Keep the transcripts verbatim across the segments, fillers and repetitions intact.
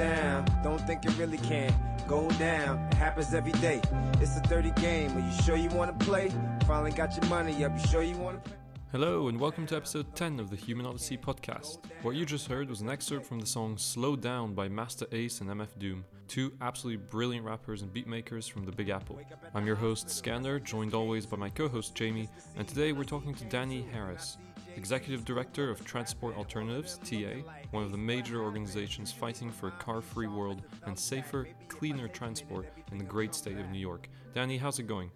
down. Don't think it really can go down. It happens every day. It's a dirty game. Are you sure you want to play? Finally got your money up. You sure you want to play? Hello and welcome to episode ten of the Human Odyssey podcast. What you just heard was an excerpt from the song Slow Down by Master Ace and M F Doom, two absolutely brilliant rappers and beatmakers from the Big Apple. I'm your host Scanner, joined always by my co-host Jamie, and today we're talking to Danny Harris, Executive Director of Transport Alternatives, T A, one of the major organizations fighting for a car-free world and safer, cleaner transport in the great state of New York. Danny, how's it going?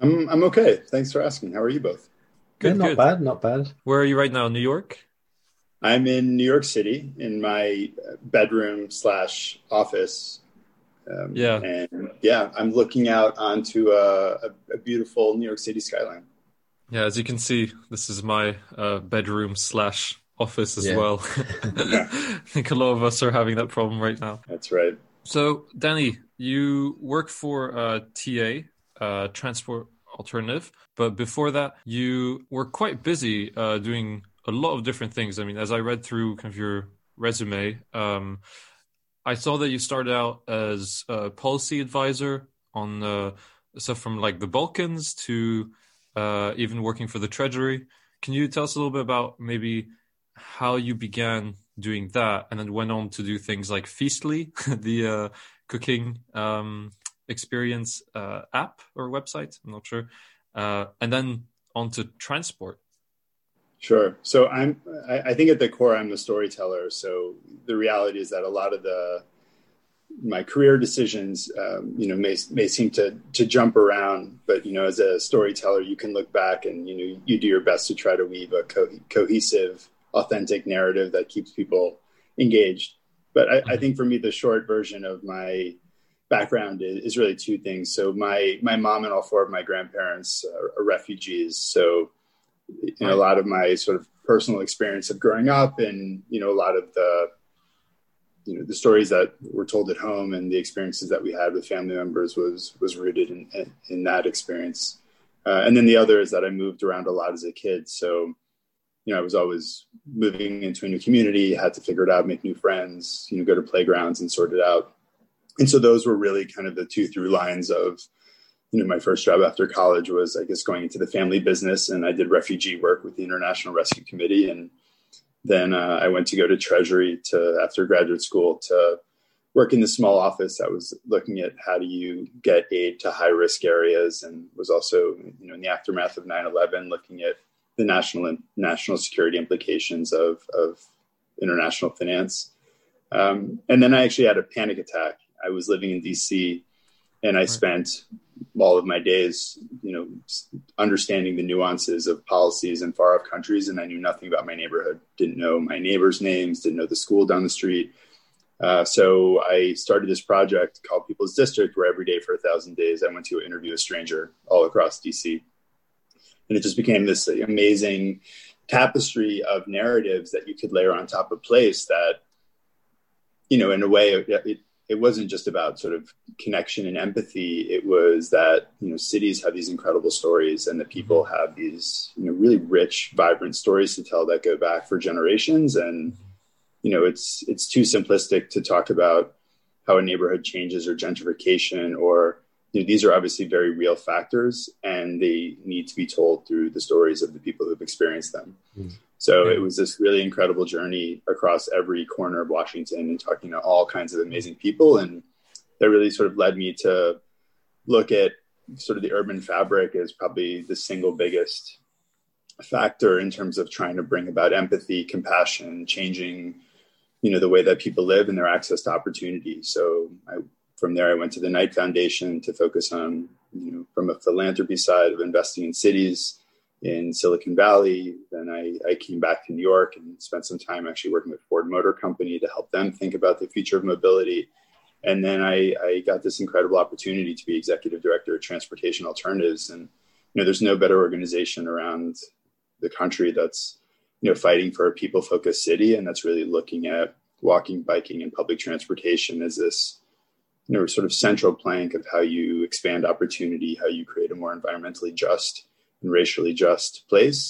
I'm I'm okay. Thanks for asking. How are you both? Good, yeah, not good. bad, not bad. Where are you right now, New York? I'm in New York City in my bedroom slash office. Um, yeah. And yeah, I'm looking out onto a, a, a beautiful New York City skyline. Yeah, as you can see, this is my uh, bedroom slash office as yeah. well. I think a lot of us are having that problem right now. That's right. So, Danny, you work for uh, T A, uh, Transport Alternative, but before that you were quite busy uh doing a lot of different things. I mean, as I read through kind of your resume, um I saw that you started out as a policy advisor on uh stuff from like the Balkans to uh even working for the Treasury. Can you tell us a little bit about maybe how you began doing that and then went on to do things like Feastly, the uh cooking um experience uh, app or website, I'm not sure, uh, and then on to transport? Sure. So I'm, I, I think at the core, I'm a storyteller. So the reality is that a lot of the my career decisions, um, you know, may may seem to to jump around, but you know, as a storyteller, you can look back and you know you do your best to try to weave a co- cohesive, authentic narrative that keeps people engaged. But I, mm-hmm. I think for me, the short version of my background is really two things. So my my mom and all four of my grandparents are refugees. So you know, a lot of my sort of personal experience of growing up, and you know, a lot of the you know the stories that were told at home and the experiences that we had with family members was was rooted in in, in that experience. Uh, and then the other is that I moved around a lot as a kid. So you know, I was always moving into a new community, had to figure it out, make new friends, you know, go to playgrounds and sort it out. And so those were really kind of the two through lines of, you know, my first job after college was, I guess, going into the family business. And I did refugee work with the International Rescue Committee. And then uh, I went to go to Treasury to after graduate school to work in the small office that was looking at how do you get aid to high risk areas, and was also, you know, in the aftermath of nine eleven, looking at the national national security implications of, of international finance. Um, and then I actually had a panic attack. I was living in D C, and I spent all of my days, you know, understanding the nuances of policies in far off countries. And I knew nothing about my neighborhood, didn't know my neighbors' names, didn't know the school down the street. Uh, so I started this project called People's District, where every day for a thousand days, I went to interview a stranger all across D C. And it just became this amazing tapestry of narratives that you could layer on top of place that, you know, in a way it, it It wasn't just about sort of connection and empathy. It was that, you know, cities have these incredible stories and the people have these, you know, really rich, vibrant stories to tell that go back for generations. And, you know, it's it's too simplistic to talk about how a neighborhood changes or gentrification or, you know, these are obviously very real factors and they need to be told through the stories of the people who've experienced them. Mm. So it was this really incredible journey across every corner of Washington and talking to all kinds of amazing people. And that really sort of led me to look at sort of the urban fabric as probably the single biggest factor in terms of trying to bring about empathy, compassion, changing, you know, the way that people live and their access to opportunity. So I, from there, I went to the Knight Foundation to focus on, you know, from a philanthropy side of investing in cities in Silicon Valley. Then I, I came back to New York and spent some time actually working with Ford Motor Company to help them think about the future of mobility. And then I, I got this incredible opportunity to be executive director of Transportation Alternatives. And, you know, there's no better organization around the country that's, you know, fighting for a people-focused city. And that's really looking at walking, biking, and public transportation as this, you know, sort of central plank of how you expand opportunity, how you create a more environmentally just and racially just place.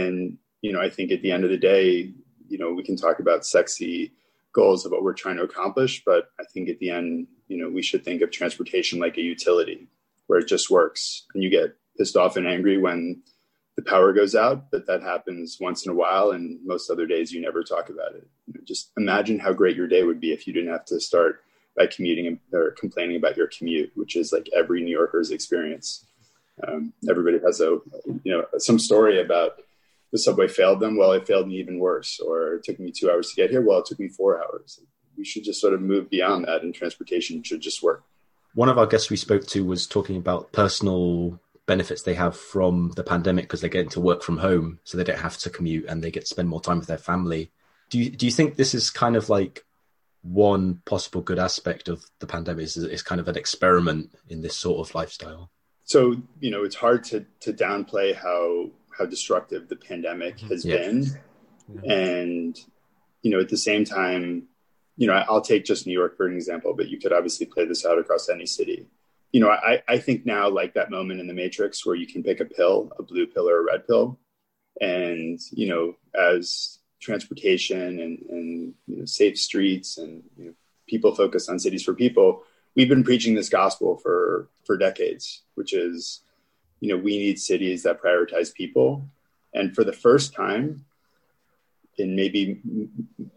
And, you know, I think at the end of the day, you know, we can talk about sexy goals of what we're trying to accomplish. But I think at the end, you know, we should think of transportation like a utility where it just works, and you get pissed off and angry when the power goes out, but that happens once in a while. And most other days you never talk about it. You know, just imagine how great your day would be if you didn't have to start by commuting or complaining about your commute, which is like every New Yorker's experience. Um, everybody has a, you know, some story about the subway failed them. Well, it failed me even worse, or it took me two hours to get here. Well, it took me four hours. We should just sort of move beyond that, and transportation should just work. One of our guests we spoke to was talking about personal benefits they have from the pandemic because they're getting to work from home, so they don't have to commute and they get to spend more time with their family. Do you, do you think this is kind of like one possible good aspect of the pandemic is, is kind of an experiment in this sort of lifestyle? So, you know, it's hard to to downplay how how destructive the pandemic has yeah. been. Yeah. And, you know, at the same time, you know, I'll take just New York for an example, but you could obviously play this out across any city. You know, I, I think now, like that moment in the Matrix where you can pick a pill, a blue pill or a red pill. And, you know, as transportation and, and you know, safe streets and you know, people focused on cities for people, we've been preaching this gospel for, for decades, which is, you know, we need cities that prioritize people. And for the first time in maybe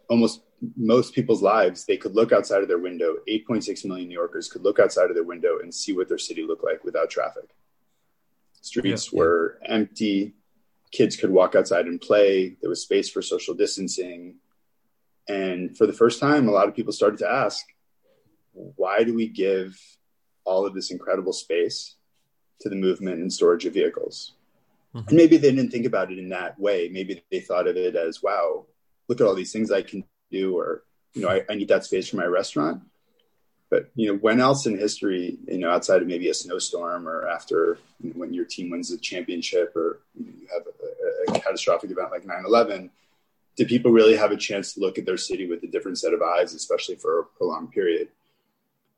almost most people's lives, they could look outside of their window. eight point six million New Yorkers could look outside of their window and see what their city looked like without traffic. Streets yeah, yeah. were empty. Kids could walk outside and play. There was space for social distancing. And for the first time, a lot of people started to ask, why do we give all of this incredible space to the movement and storage of vehicles? Mm-hmm. And maybe they didn't think about it in that way. Maybe they thought of it as, wow, look at all these things I can do, or, you know, I, I need that space for my restaurant. But, you know, when else in history, you know, outside of maybe a snowstorm or after, you know, when your team wins the championship or you know, you have a, a catastrophic event like nine eleven, do people really have a chance to look at their city with a different set of eyes, especially for a prolonged period?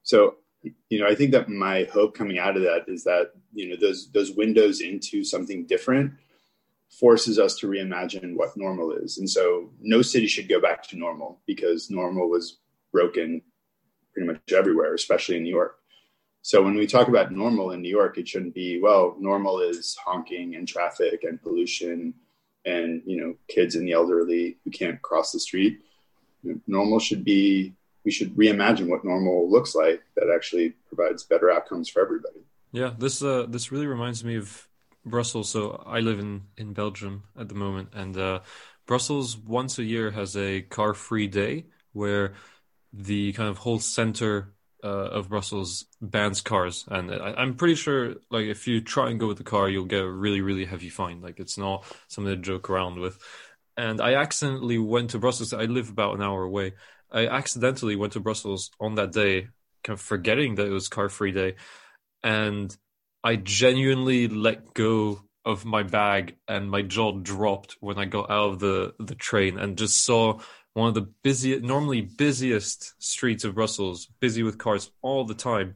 So, you know, I think that my hope coming out of that is that, you know, those those windows into something different forces us to reimagine what normal is. And so no city should go back to normal, because normal was broken pretty much everywhere, especially in New York. So when we talk about normal in New York, it shouldn't be, well, normal is honking and traffic and pollution and, you know, kids and the elderly who can't cross the street. Normal should be, we should reimagine what normal looks like that actually provides better outcomes for everybody. Yeah, this uh, this really reminds me of Brussels. So I live in, in Belgium at the moment, and uh, Brussels once a year has a car-free day where the kind of whole center uh, of Brussels bans cars. And I, I'm pretty sure, like, if you try and go with a car, you'll get a really, really heavy fine. Like, it's not something to joke around with. And I accidentally went to Brussels. I live about an hour away. I accidentally went to Brussels on that day, kind of forgetting that it was car-free day. And I genuinely let go of my bag, and my jaw dropped when I got out of the, the train and just saw one of the busiest, normally busiest streets of Brussels, busy with cars all the time,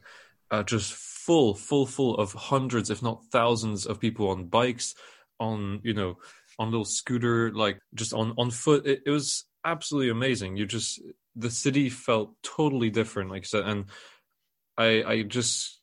uh, just full, full, full of hundreds, if not thousands of people on bikes, on, you know, on little scooter, like just on, on foot. It, it was absolutely amazing. You just, the city felt totally different, like I said. And I, I just...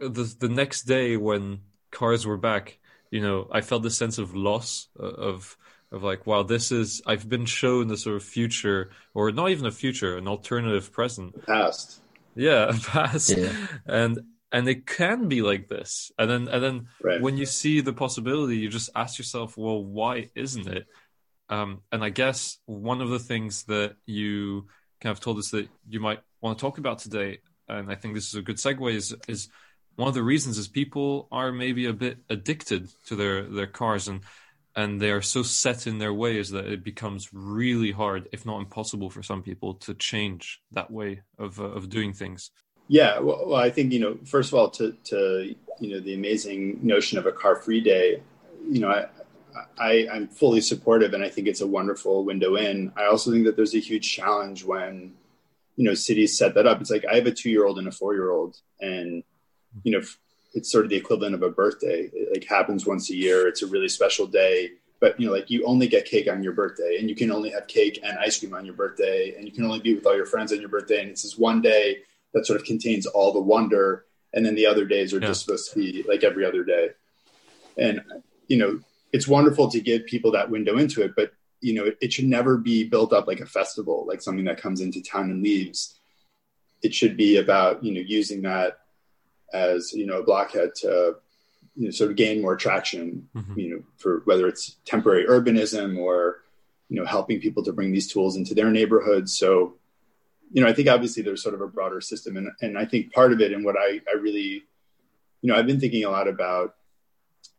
The the next day when cars were back, you know, I felt this sense of loss of of like, wow, this is, I've been shown a sort of future, or not even a future, an alternative present. Past. Yeah, past. Yeah. And and it can be like this. And then and then right. when you see the possibility, you just ask yourself, well, why isn't it? Um, and I guess one of the things that you kind of told us that you might want to talk about today, and I think this is a good segue, is is one of the reasons is people are maybe a bit addicted to their, their cars, and and they are so set in their ways that it becomes really hard, if not impossible, for some people to change that way of uh, of doing things. Yeah, well, well, I think, you know, first of all, to to you know the amazing notion of a car-free day, you know, I, I I'm fully supportive, and I think it's a wonderful window in. I also think that there's a huge challenge when, you know, cities set that up. It's like I have a two-year-old and a four-year-old, and you know, it's sort of the equivalent of a birthday. It like happens once a year. It's a really special day. But, you know, like, you only get cake on your birthday, and you can only have cake and ice cream on your birthday, and you can only be with all your friends on your birthday. And it's this one day that sort of contains all the wonder. And then the other days are yeah. just supposed to be like every other day. And, you know, it's wonderful to give people that window into it, but, you know, it, it should never be built up like a festival, like something that comes into town and leaves. It should be about, you know, using that as, you know, a blockhead to, you know, sort of gain more traction, mm-hmm. you know, for whether it's temporary urbanism or, you know, helping people to bring these tools into their neighborhoods. So, you know, I think obviously there's sort of a broader system, and, and I think part of it, and what I, I really, you know, I've been thinking a lot about,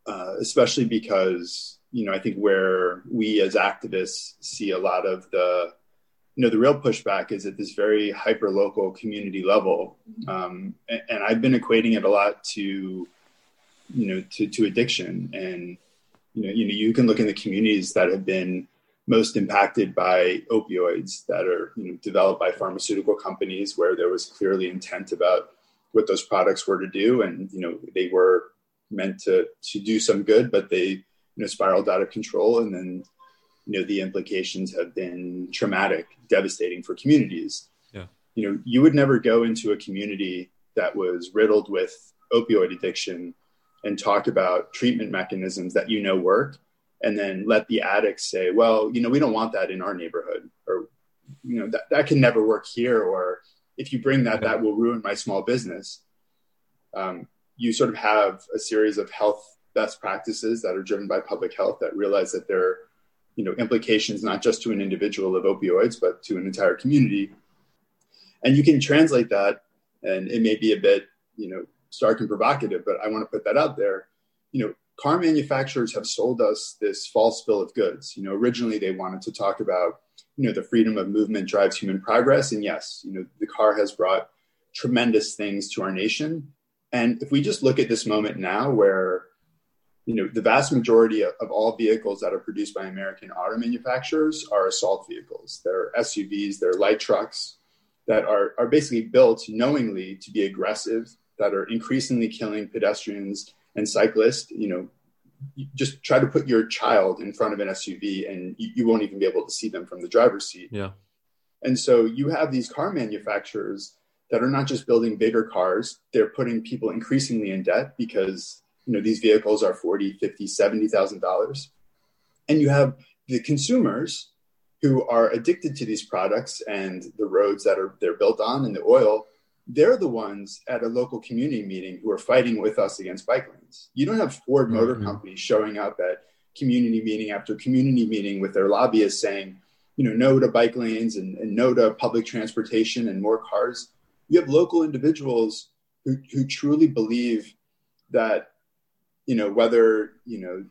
uh, especially because, you know, I think where we as activists see a lot of the, you know, the real pushback is at this very hyper-local community level. Um, and, and I've been equating it a lot to, you know, to, to addiction. And, you know, you know, you can look in the communities that have been most impacted by opioids that are, you know, developed by pharmaceutical companies, where there was clearly intent about what those products were to do. And, you know, they were meant to, to do some good, but they, you know, spiraled out of control. And then, you know, the implications have been traumatic, devastating for communities. Yeah. You know, you would never go into a community that was riddled with opioid addiction and talk about treatment mechanisms that, you know, work, and then let the addicts say, well, you know, we don't want that in our neighborhood, or, you know, that, that can never work here. Or if you bring that, yeah. that will ruin my small business. Um, you sort of have a series of health best practices that are driven by public health that realize that there are, you know, implications, not just to an individual of opioids, but to an entire community. And you can translate that. And it may be a bit, you know, stark and provocative, but I want to put that out there. You know, car manufacturers have sold us this false bill of goods. You know, originally they wanted to talk about, you know, the freedom of movement drives human progress. And yes, you know, the car has brought tremendous things to our nation. And if we just look at this moment now where, you know, the vast majority of, of all vehicles that are produced by American auto manufacturers are assault vehicles. They're S U Vs, they're light trucks that are, are basically built knowingly to be aggressive, that are increasingly killing pedestrians and cyclists. You know, you just try to put your child in front of an S U V and you, you won't even be able to see them from the driver's seat. Yeah. And so you have these car manufacturers that are not just building bigger cars, they're putting people increasingly in debt because, you know, these vehicles are forty, fifty, seventy thousand dollars. And you have the consumers who are addicted to these products and the roads that are they're built on and the oil. They're the ones at a local community meeting who are fighting with us against bike lanes. You don't have Ford Motor mm-hmm. Company showing up at community meeting after community meeting with their lobbyists saying, you know, no to bike lanes and, and no to public transportation and more cars. You have local individuals who, who truly believe that, you know, whether, you know,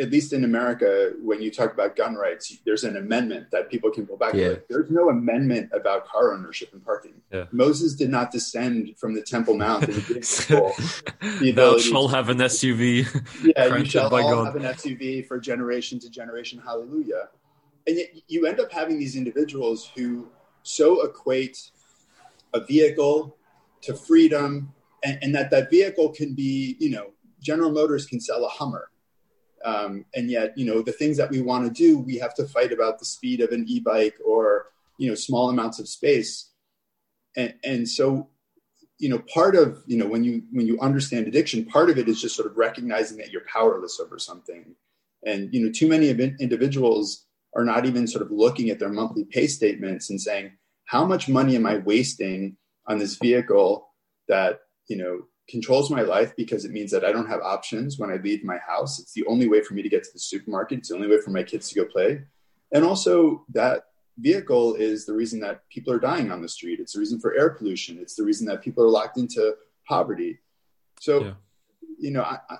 at least in America, when you talk about gun rights, there's an amendment that people can pull back. Yeah. Like, there's no amendment about car ownership and parking. Yeah. Moses did not descend from the Temple Mount and give people the ability. Thou shall to- have an S U V. Yeah, you shall all God. have an S U V for generation to generation. Hallelujah. And yet you end up having these individuals who so equate a vehicle to freedom, and, and that that vehicle can be, you know, General Motors can sell a Hummer. Um, and yet, you know, the things that we want to do, we have to fight about the speed of an e-bike or, you know, small amounts of space. And, and so, you know, part of, you know, when you, when you understand addiction, part of it is just sort of recognizing that you're powerless over something. And, you know, too many individuals are not even sort of looking at their monthly pay statements and saying, how much money am I wasting on this vehicle that, you know, controls my life because it means that I don't have options when I leave my house. It's the only way for me to get to the supermarket. It's the only way for my kids to go play. And also that vehicle is the reason that people are dying on the street. It's the reason for air pollution. It's the reason that people are locked into poverty. So, yeah. you know, I, I,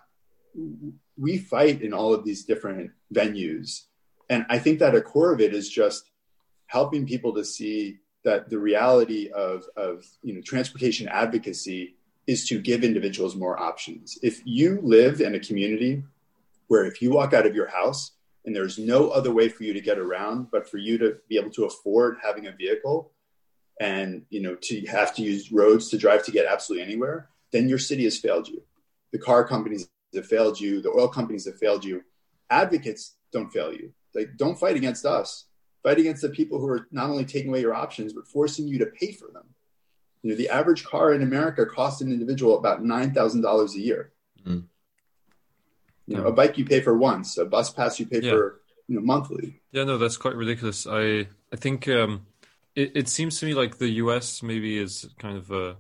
we fight in all of these different venues. And I think that a core of it is just helping people to see that the reality of, of, you know, transportation advocacy is to give individuals more options. If you live in a community where if you walk out of your house and there's no other way for you to get around, but for you to be able to afford having a vehicle and, you know, to have to use roads to drive to get absolutely anywhere, then your city has failed you. The car companies have failed you. The oil companies have failed you. Advocates don't fail you. Like, don't fight against us. Fight against the people who are not only taking away your options, but forcing you to pay for them. You know, the average car in America costs an individual about nine thousand dollars a year. Mm. You know, yeah. A bike you pay for once, a bus pass you pay yeah. for you know, monthly. Yeah, no, that's quite ridiculous. I I think um, it, it seems to me like the U S maybe is kind of a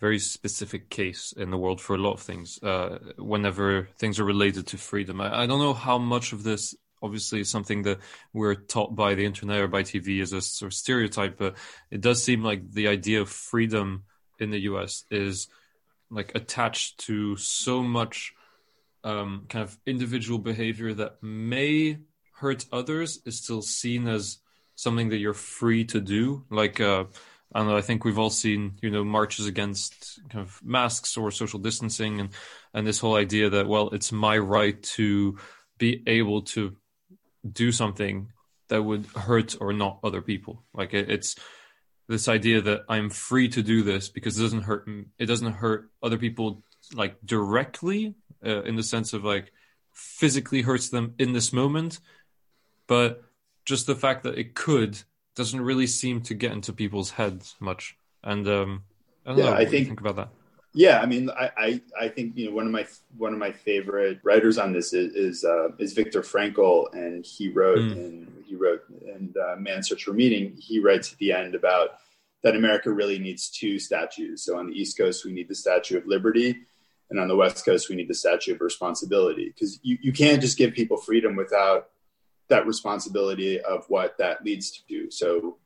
very specific case in the world for a lot of things, uh, whenever things are related to freedom. I, I don't know how much of this obviously is something that we're taught by the internet or by T V as a sort of stereotype, but it does seem like the idea of freedom in the U S is like attached to so much um, kind of individual behavior that may hurt others is still seen as something that you're free to do. Like, uh, I don't know, I think we've all seen, you know, marches against kind of masks or social distancing, and, and this whole idea that, well, it's my right to be able to do something that would hurt or not other people. Like, it, it's this idea that I'm free to do this because it doesn't hurt. It doesn't hurt other people like directly uh, in the sense of like physically hurts them in this moment, but just the fact that it could doesn't really seem to get into people's heads much. And um, I don't yeah, know. I what think, you think about that. Yeah, I mean, I, I, I think you know one of my one of my favorite writers on this is is, uh, is Viktor Frankl, and he wrote mm. and he wrote and uh, Man's Search for Meaning. He writes at the end about that America really needs two statues. So on the East Coast, we need the Statue of Liberty, and on the West Coast, we need the Statue of Responsibility, because you, you can't just give people freedom without that responsibility of what that leads to. So,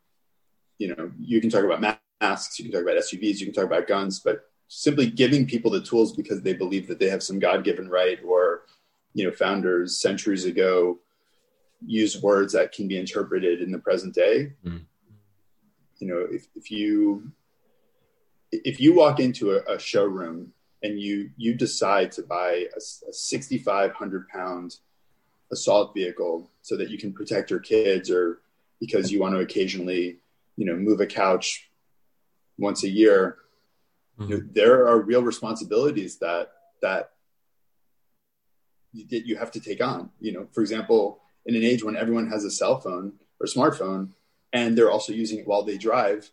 you know, you can talk about masks, you can talk about S U Vs, you can talk about guns, but simply giving people the tools because they believe that they have some God-given right, or, you know, founders centuries ago used words that can be interpreted in the present day. Mm. You know, if, if you, if you walk into a, a showroom and you, you decide to buy a, a sixty-five hundred pound assault vehicle so that you can protect your kids, or because you want to occasionally, you know, move a couch once a year, mm-hmm. you know, there are real responsibilities that that you, that you have to take on. You know, for example, in an age when everyone has a cell phone or smartphone, and they're also using it while they drive,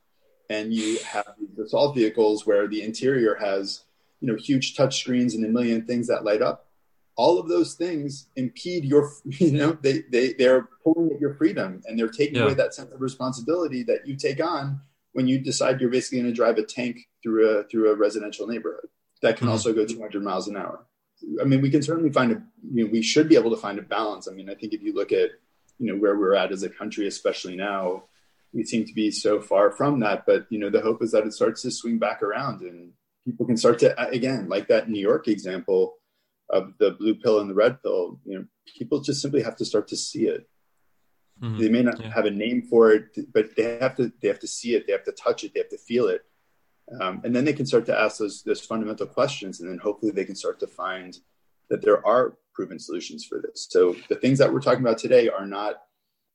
and you have these assault vehicles where the interior has, you know, huge touch screens and a million things that light up. All of those things impede your, you know, they they they're pulling at your freedom, and they're taking yeah. away that sense of responsibility that you take on when you decide you're basically going to drive a tank through a through a residential neighborhood that can mm-hmm. also go two hundred miles an hour. I mean, we can certainly find a, you know, we should be able to find a balance. I mean, I think if you look at, you know, where we're at as a country, especially now, we seem to be so far from that. But, you know, the hope is that it starts to swing back around, and people can start to, again, like that New York example of the blue pill and the red pill, you know, people just simply have to start to see it. Mm-hmm. They may not yeah. have a name for it, but they have to, they have to see it. They have to touch it. They have to feel it. Um, and then they can start to ask those, those fundamental questions. And then hopefully they can start to find that there are proven solutions for this. So the things that we're talking about today are not,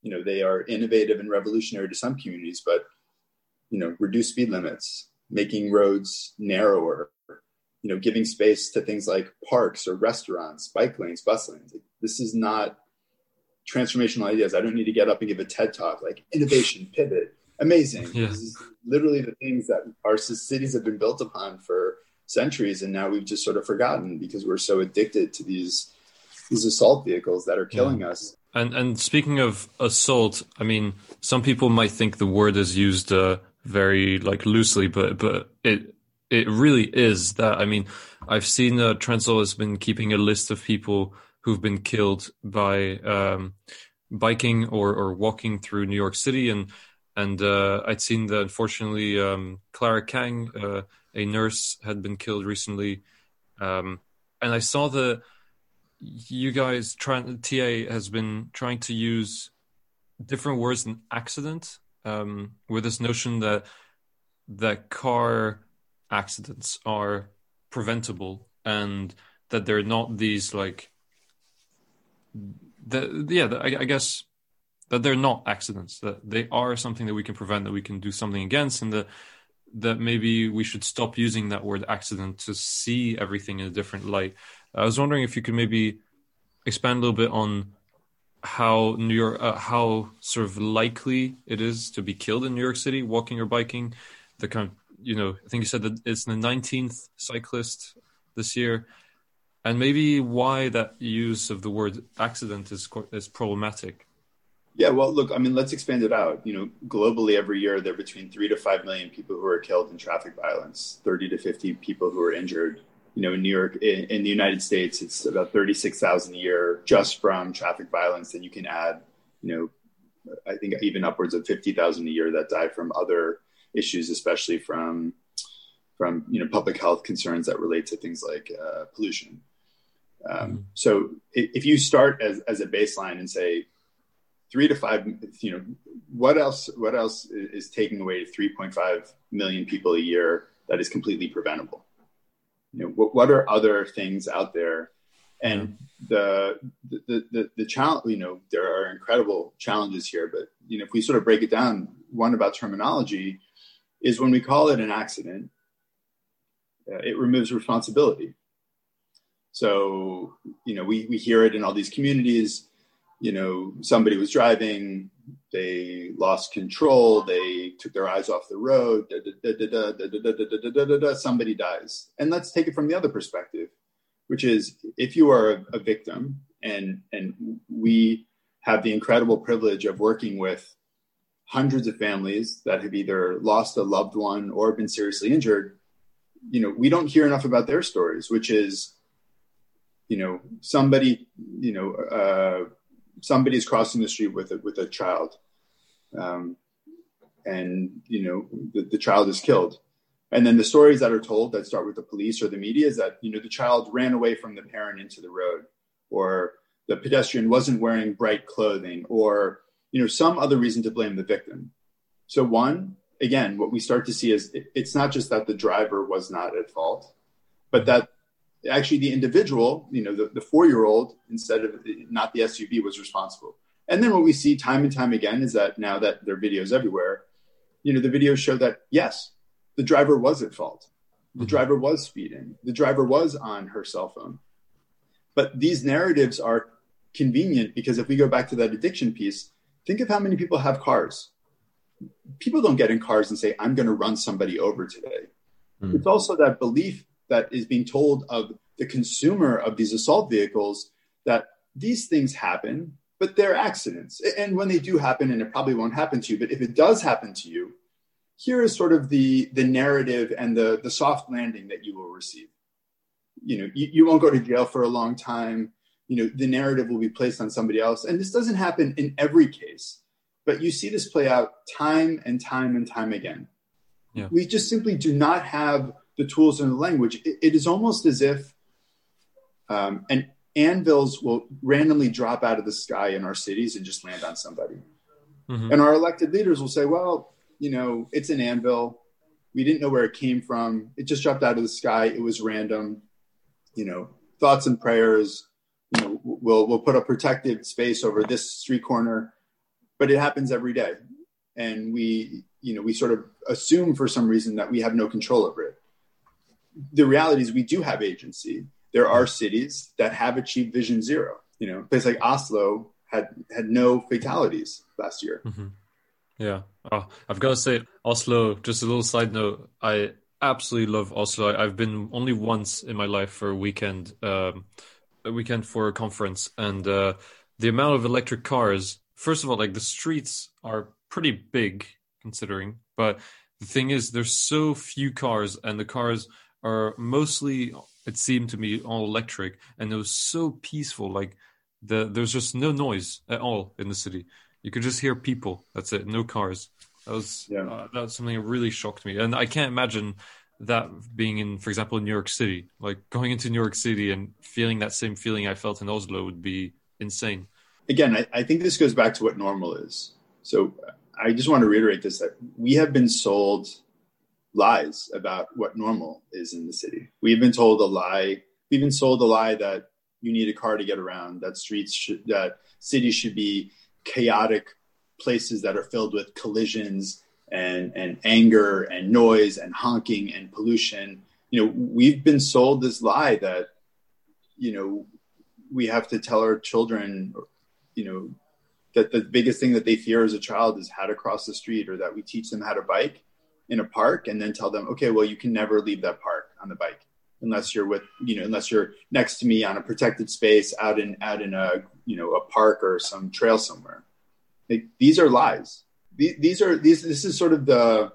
you know, they are innovative and revolutionary to some communities, but, you know, reduce speed limits, making roads narrower, you know, giving space to things like parks or restaurants, bike lanes, bus lanes. Like, this is not transformational ideas. I don't need to get up and give a TED talk, like innovation, pivot, amazing. Yeah. This is literally the things that our cities have been built upon for centuries. And now we've just sort of forgotten because we're so addicted to these, these assault vehicles that are killing yeah. us. And, and speaking of assault, I mean, some people might think the word is used uh, very like loosely, but, but it, It really is that. I mean, I've seen uh, Transport has been keeping a list of people who've been killed by um, biking or, or walking through New York City. And and uh, I'd seen that, unfortunately, um, Clara Kang, uh, a nurse, had been killed recently. Um, and I saw that you guys, T A has been trying to use different words than accident um, with this notion that that car accidents are preventable, and that they're not these like the yeah the, I, I guess that they're not accidents, that they are something that we can prevent, that we can do something against, and that that maybe we should stop using that word accident to see everything in a different light. I was wondering if you could maybe expand a little bit on how New York, uh, how sort of likely it is to be killed in New York City, walking or biking. The kind of, you know, I think you said that it's the nineteenth cyclist this year, and maybe why that use of the word accident is is problematic. Yeah, well, look, I mean, let's expand it out. You know, globally, every year there are between three to five million people who are killed in traffic violence, thirty to fifty people who are injured. You know, in New York, in, in the United States, it's about thirty-six thousand a year just from traffic violence. And you can add, you know, I think even upwards of fifty thousand a year that die from other issues, especially from, from you know, public health concerns that relate to things like uh, pollution. Um, so if you start as, as a baseline and say, three to five, you know, what else, what else is taking away three point five million people a year that is completely preventable? You know, what, what are other things out there? And the, the, the, the challenge, you know, there are incredible challenges here, but, you know, if we sort of break it down, one about terminology is when we call it an accident, uh, it removes responsibility. So, you know, we, we hear it in all these communities. You know, somebody was driving, they lost control, they took their eyes off the road, da, da, da, da, da, da, da, da, da, da, da, somebody dies. And let's take it from the other perspective, which is if you are a, a victim, and and we have the incredible privilege of working with hundreds of families that have either lost a loved one or been seriously injured, you know, we don't hear enough about their stories, which is, you know, somebody, you know, uh, somebody's crossing the street with a, with a child, um, and, you know, the, the child is killed. And then the stories that are told that start with the police or the media is that, you know, the child ran away from the parent into the road, or the pedestrian wasn't wearing bright clothing, or, you know, some other reason to blame the victim. So one, again, what we start to see is it, it's not just that the driver was not at fault, but that actually the individual, you know, the, the four-year-old, instead of not the S U V, was responsible. And then what we see time and time again is that now that there are videos everywhere, you know, the videos show that, yes, the driver was at fault. The driver was speeding. The driver was on her cell phone. But these narratives are convenient because if we go back to that addiction piece, think of how many people have cars. People don't get in cars and say, I'm going to run somebody over today. Mm. It's also that belief that is being told of the consumer of these assault vehicles that these things happen, but they're accidents. And when they do happen, and it probably won't happen to you, but if it does happen to you, here is sort of the, the narrative and the, the soft landing that you will receive. You know, you, you won't go to jail for a long time. You know, the narrative will be placed on somebody else. And this doesn't happen in every case, but you see this play out time and time and time again. Yeah. We just simply do not have the tools and the language. It, it is almost as if um, and anvils will randomly drop out of the sky in our cities and just land on somebody. Mm-hmm. And our elected leaders will say, well, you know, it's an anvil. We didn't know where it came from. It just dropped out of the sky. It was random. You know, thoughts and prayers. You know, we'll, we'll put a protective space over this street corner, but it happens every day. And we, you know, we sort of assume for some reason that we have no control over it. The reality is we do have agency. There are cities that have achieved Vision Zero. You know, a place like Oslo had, had no fatalities last year. Mm-hmm. Yeah. Oh, I've got to say, Oslo, just a little side note, I absolutely love Oslo. I've been only once in my life for a weekend, um, a weekend for a conference. And uh, the amount of electric cars, first of all, like the streets are pretty big considering, but the thing is there's so few cars and the cars are mostly, it seemed to me, all electric, and it was so peaceful. Like the there's just no noise at all in the city. You could just hear people. That's it. No cars. That was yeah. uh, that was something that really shocked me, and I can't imagine that being in, for example, New York City. Like going into New York City and feeling that same feeling I felt in Oslo would be insane. Again, I, I think this goes back to what normal is. So I just want to reiterate this, that we have been sold lies about what normal is in the city. We've been told a lie. We've been sold a lie that you need a car to get around, that streets, should, that cities should be chaotic places that are filled with collisions and, and anger and noise and honking and pollution. You know, we've been sold this lie that, you know, we have to tell our children you know, that the biggest thing that they fear as a child is how to cross the street, or that we teach them how to bike in a park and then tell them, okay, well, you can never leave that park on the bike unless you're with, you know, unless you're next to me on a protected space out in, out in a, you know, a park or some trail somewhere. Like, these are lies. These, these are, these, this is sort of the,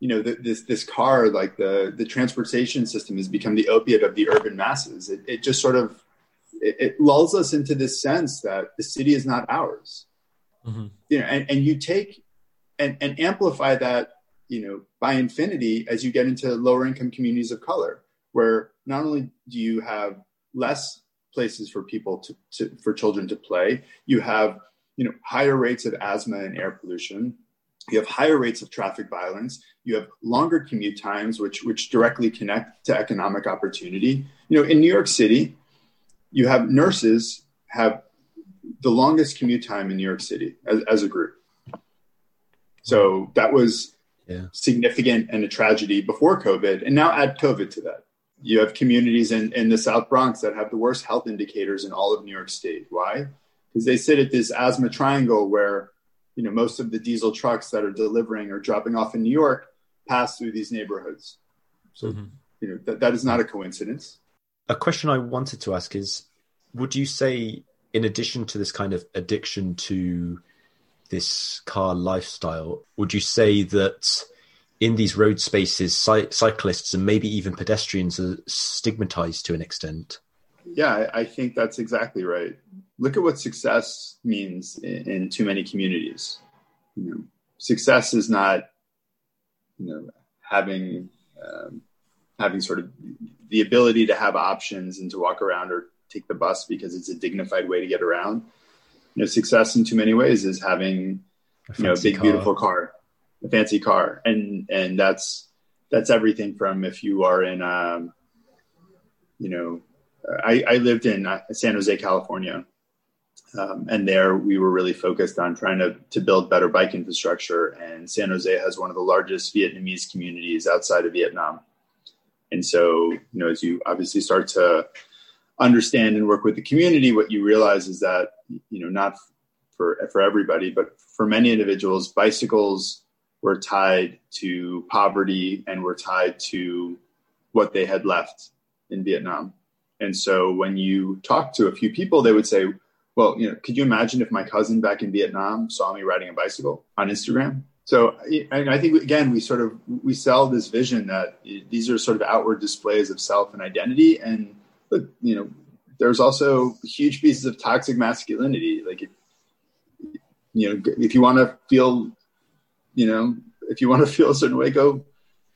you know, the, this, this car, like the, the transportation system has become the opiate of the urban masses. It, it just sort of, it, it lulls us into this sense that the city is not ours, mm-hmm. you know, and, and you take and, and amplify that, you know, by infinity as you get into lower income communities of color, where not only do you have less places for people to, to for children to play, you have, you know, higher rates of asthma and air pollution. You have higher rates of traffic violence. You have longer commute times, which which directly connect to economic opportunity. You know, in New York City, you have nurses have the longest commute time in New York City as, as a group. So that was yeah. significant and a tragedy before COVID. And now add COVID to that. You have communities in, in the South Bronx that have the worst health indicators in all of New York State. Why? Because they sit at this asthma triangle where, you know, most of the diesel trucks that are delivering or dropping off in New York pass through these neighborhoods. So, mm-hmm. you know, that, that is not a coincidence. A question I wanted to ask is, would you say, in addition to this kind of addiction to this car lifestyle, would you say that in these road spaces, cy- cyclists and maybe even pedestrians are stigmatized to an extent? Yeah, I think that's exactly right. Look at what success means in, in too many communities. You know, success is not, you know, having um, having sort of the ability to have options and to walk around or take the bus because it's a dignified way to get around. You know, success in too many ways is having, you know, a big, beautiful car. A fancy car, and and that's that's everything from if you are in, um, you know, I, I lived in San Jose, California, um, and there we were really focused on trying to to build better bike infrastructure. And San Jose has one of the largest Vietnamese communities outside of Vietnam, and so, you know, as you obviously start to understand and work with the community, what you realize is that, you know, not for for everybody, but for many individuals, bicycles were tied to poverty and were tied to what they had left in Vietnam. And so when you talk to a few people, they would say, well, you know, could you imagine if my cousin back in Vietnam saw me riding a bicycle on Instagram? So I think, again, we sort of, we sell this vision that these are sort of outward displays of self and identity. And, you know, there's also huge pieces of toxic masculinity. Like, if, you know, if you want to feel, you know, if you want to feel a certain way, go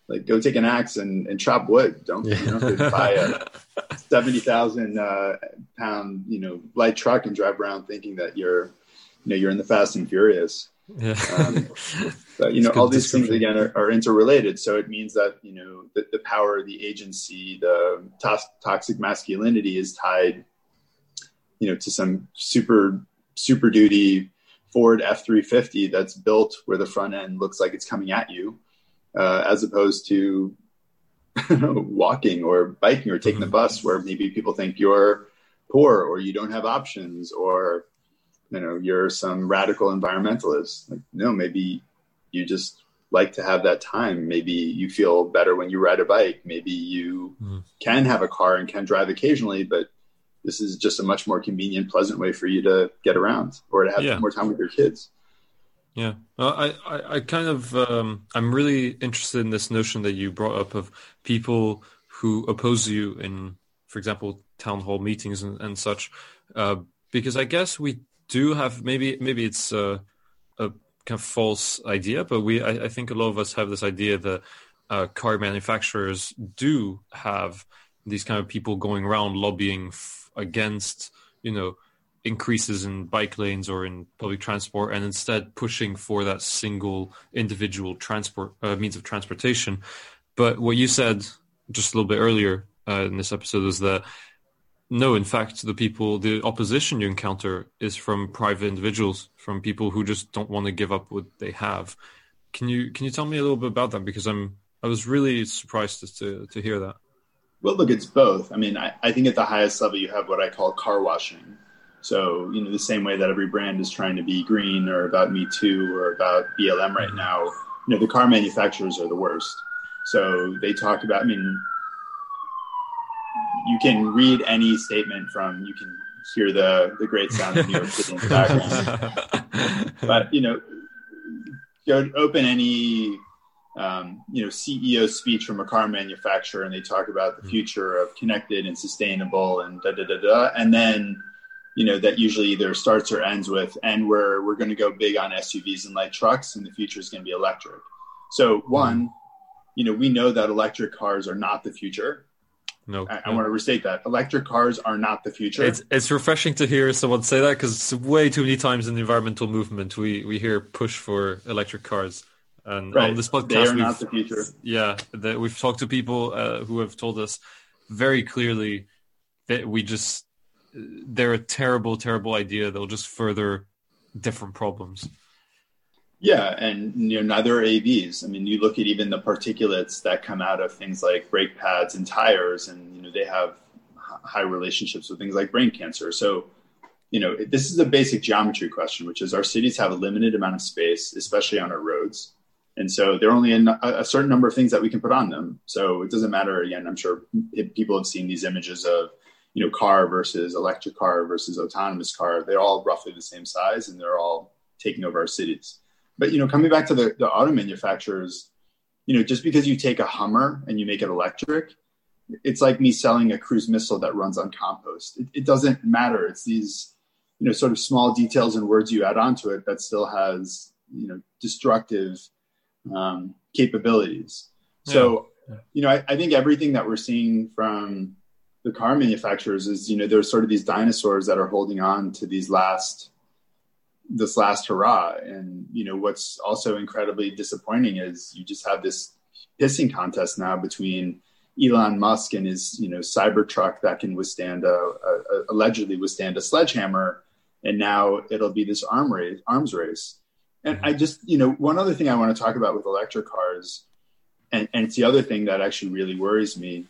like go take an axe and, and chop wood. Don't, yeah. you don't have to buy a seventy thousand uh, pound, you know, light truck and drive around thinking that you're, you know, you're in the Fast and Furious. Yeah. Um, but you know, all these things again are, are interrelated. So it means that, you know, that the power, the agency, the to- toxic masculinity is tied, you know, to some super super duty Ford F three fifty that's built where the front end looks like it's coming at you, uh, as opposed to walking or biking or taking mm-hmm. the bus, where maybe people think you're poor or you don't have options, or, you know, you're some radical environmentalist. Like, no, maybe you just like to have that time. Maybe you feel better when you ride a bike. Maybe you mm-hmm. can have a car and can drive occasionally, but this is just a much more convenient, pleasant way for you to get around or to have yeah. more time with your kids. Yeah. I, I, I kind of, um, I'm really interested in this notion that you brought up of people who oppose you in, for example, town hall meetings and, and such, uh, because I guess we do have, maybe, maybe it's a, a kind of false idea, but we, I, I think a lot of us have this idea that uh, car manufacturers do have these kind of people going around lobbying for, against, you know, increases in bike lanes or in public transport, and instead pushing for that single individual transport uh, means of transportation. But what you said just a little bit earlier uh, in this episode is that, no, in fact, the people, the opposition you encounter is from private individuals, from people who just don't want to give up what they have. Can you can you tell me a little bit about that? Because I'm I was really surprised to to, to hear that. Well, look, it's both. I mean, I, I think at the highest level, you have what I call car washing. So, you know, the same way that every brand is trying to be green or about Me Too or about B L M right now, you know, the car manufacturers are the worst. So they talk about, I mean, you can read any statement from, you can hear the, the great sound of New York City in the background. But, you know, go open any, um, you know, C E O speech from a car manufacturer, and they talk about the future of connected and sustainable and da, da, da, da. And then, you know, that usually either starts or ends with, and we're we're going to go big on S U Vs and light trucks, and the future is going to be electric. So one, you know, we know that electric cars are not the future. No, I, I want to restate that. Electric cars are not the future. It's it's refreshing to hear someone say that, because way too many times in the environmental movement, we, we hear push for electric cars. And right. on this podcast, they are not the future. Yeah, the, we've talked to people uh, who have told us very clearly that we just... they're a terrible, terrible idea. They'll just further different problems. Yeah, and you know, neither are A Vs. I mean, you look at even the particulates that come out of things like brake pads and tires, and you know, they have high relationships with things like brain cancer. So, you know, this is a basic geometry question, which is our cities have a limited amount of space, especially on our roads. And so there are only a, a certain number of things that we can put on them. So it doesn't matter. Again, I'm sure people have seen these images of, you know, car versus electric car versus autonomous car. They're all roughly the same size, and they're all taking over our cities. But, you know, coming back to the, the auto manufacturers, you know, just because you take a Hummer and you make it electric, it's like me selling a cruise missile that runs on compost. It, it doesn't matter. It's these, you know, sort of small details and words you add onto it that still has, you know, destructive um, capabilities. Yeah. So, you know, I, I think everything that we're seeing from the car manufacturers is, you know, there's sort of these dinosaurs that are holding on to these last, this last hurrah. And, you know, what's also incredibly disappointing is you just have this pissing contest now between Elon Musk and his, you know, Cybertruck that can withstand a, a, a allegedly withstand a sledgehammer. And now it'll be this arm race, arms race. And I just, you know, one other thing I want to talk about with electric cars, and, and it's the other thing that actually really worries me,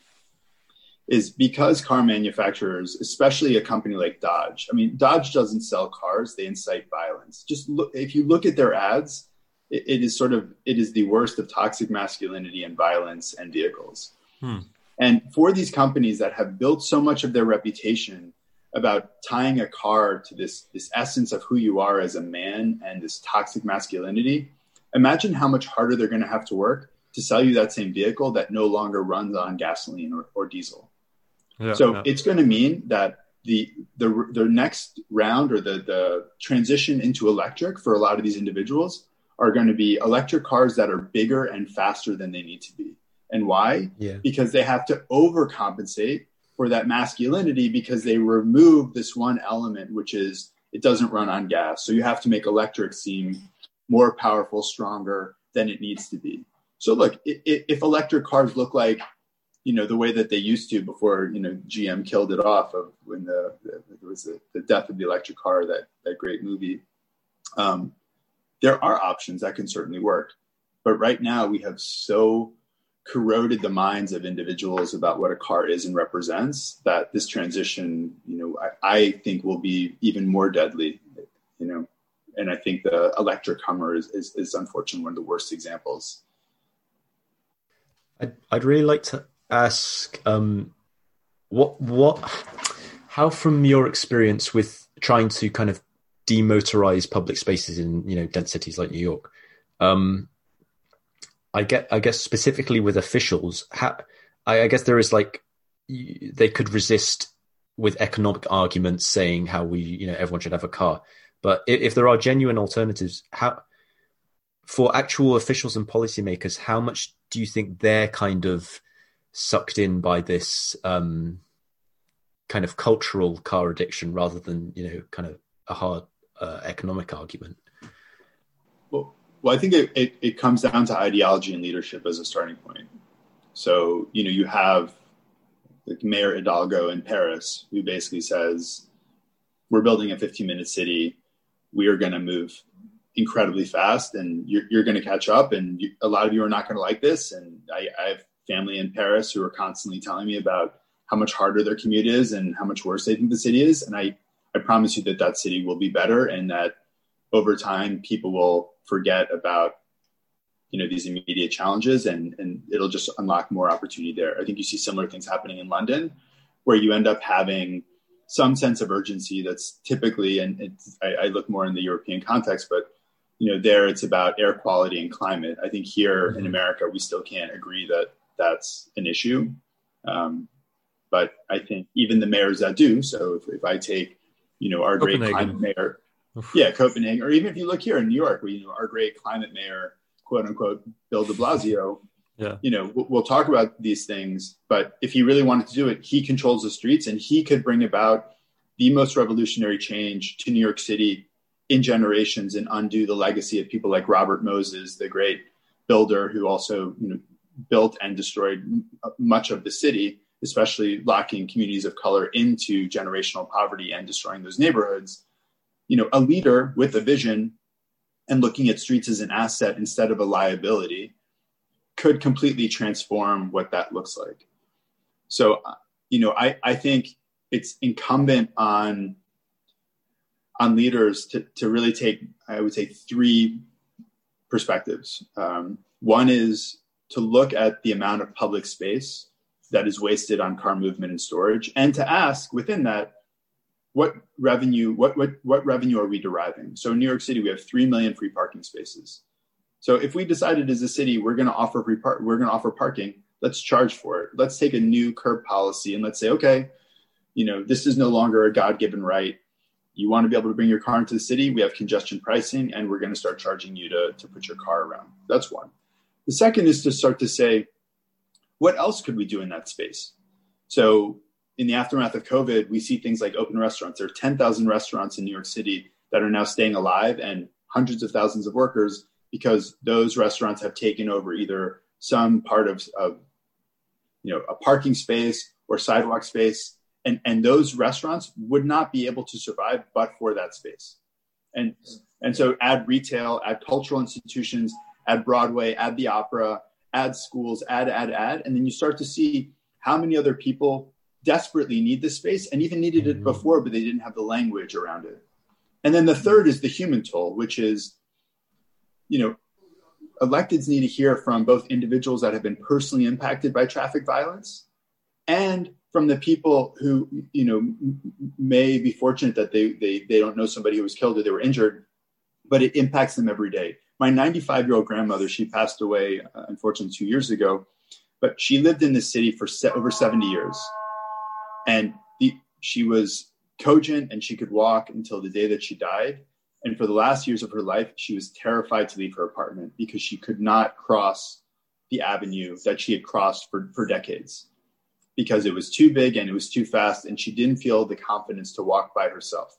is because car manufacturers, especially a company like Dodge, I mean, Dodge doesn't sell cars, they incite violence. Just look, if you look at their ads, it, it is sort of, it is the worst of toxic masculinity and violence and vehicles. Hmm. And for these companies that have built so much of their reputation about tying a car to this, this essence of who you are as a man and this toxic masculinity, imagine how much harder they're going to have to work to sell you that same vehicle that no longer runs on gasoline or, or diesel. Yeah, so yeah. It's going to mean that the the the next round or the, the transition into electric for a lot of these individuals are going to be electric cars that are bigger and faster than they need to be. And why? Yeah. Because they have to overcompensate for that masculinity because they remove this one element, which is it doesn't run on gas. So you have to make electric seem more powerful, stronger than it needs to be. So look, if electric cars look like, you know, the way that they used to before, you know, G M killed it off of when the, the it was the, the death of the electric car, that, that great movie. Um, there are options that can certainly work. But right now we have so corroded the minds of individuals about what a car is and represents that this transition, you know, I, I think will be even more deadly, you know, and I think the electric Hummer is, is, is unfortunately one of the worst examples. I'd, I'd really like to ask um, what what how from your experience with trying to kind of demotorize public spaces in, you know, dense cities like New York, um, I get I guess specifically with officials, how, I, I guess there is like they could resist with economic arguments saying how we, you know, everyone should have a car, but if, if there are genuine alternatives, how for actual officials and policymakers, how much do you think they're kind of sucked in by this um, kind of cultural car addiction rather than, you know, kind of a hard uh, economic argument? Well, well, I think it, it, it comes down to ideology and leadership as a starting point. So, you know, you have like Mayor Hidalgo in Paris, who basically says, we're building a fifteen-minute city. We are going to move incredibly fast, and you're, you're going to catch up, and you, a lot of you are not going to like this. And I, I have family in Paris who are constantly telling me about how much harder their commute is and how much worse they think the city is. And I, I promise you that that city will be better, and that over time people will forget about, you know, these immediate challenges, and, and it'll just unlock more opportunity there. I think you see similar things happening in London, where you end up having some sense of urgency that's typically, and it's, I, I look more in the European context, but you know, there it's about air quality and climate. I think here mm-hmm. in America, we still can't agree that that's an issue. Um, but I think even the mayors that do, so if, if I take, you know, our great climate mayor, yeah, Copenhagen, or even if you look here in New York, where, you know, our great climate mayor, quote unquote, Bill de Blasio, yeah. you know, we'll, we'll talk about these things, but if he really wanted to do it, he controls the streets and he could bring about the most revolutionary change to New York City in generations and undo the legacy of people like Robert Moses, the great builder who also, you know, built and destroyed much of the city, especially locking communities of color into generational poverty and destroying those neighborhoods. You know, a leader with a vision and looking at streets as an asset instead of a liability could completely transform what that looks like. So, you know, I, I think it's incumbent on, on leaders to, to really take, I would say, three perspectives. Um, one is to look at the amount of public space that is wasted on car movement and storage, and to ask within that, what revenue, what, what, what revenue are we deriving? So in New York City, we have three million free parking spaces. So if we decided as a city, we're going to offer free par- we're going to offer parking, let's charge for it. Let's take a new curb policy and let's say, okay, you know, this is no longer a God-given right. You want to be able to bring your car into the city, we have congestion pricing, and we're going to start charging you to, to put your car around. That's one. The second is to start to say, what else could we do in that space? So in the aftermath of COVID, we see things like open restaurants. There are ten thousand restaurants in New York City that are now staying alive and hundreds of thousands of workers, because those restaurants have taken over either some part of, of you know, a parking space or sidewalk space. And, and those restaurants would not be able to survive but for that space. And, and so add retail, add cultural institutions, add Broadway, add the opera, add schools, add, add, add. And then you start to see how many other people desperately need this space and even needed it before, but they didn't have the language around it. And then the third is the human toll, which is, you know, electeds need to hear from both individuals that have been personally impacted by traffic violence and from the people who, you know, may be fortunate that they, they, they don't know somebody who was killed or they were injured, but it impacts them every day. My ninety-five-year-old grandmother, she passed away, uh, unfortunately, two years ago, but she lived in this city for se- over seventy years. And the, she was cogent and she could walk until the day that she died. And for the last years of her life, she was terrified to leave her apartment because she could not cross the avenue that she had crossed for, for decades, because it was too big and it was too fast, and she didn't feel the confidence to walk by herself.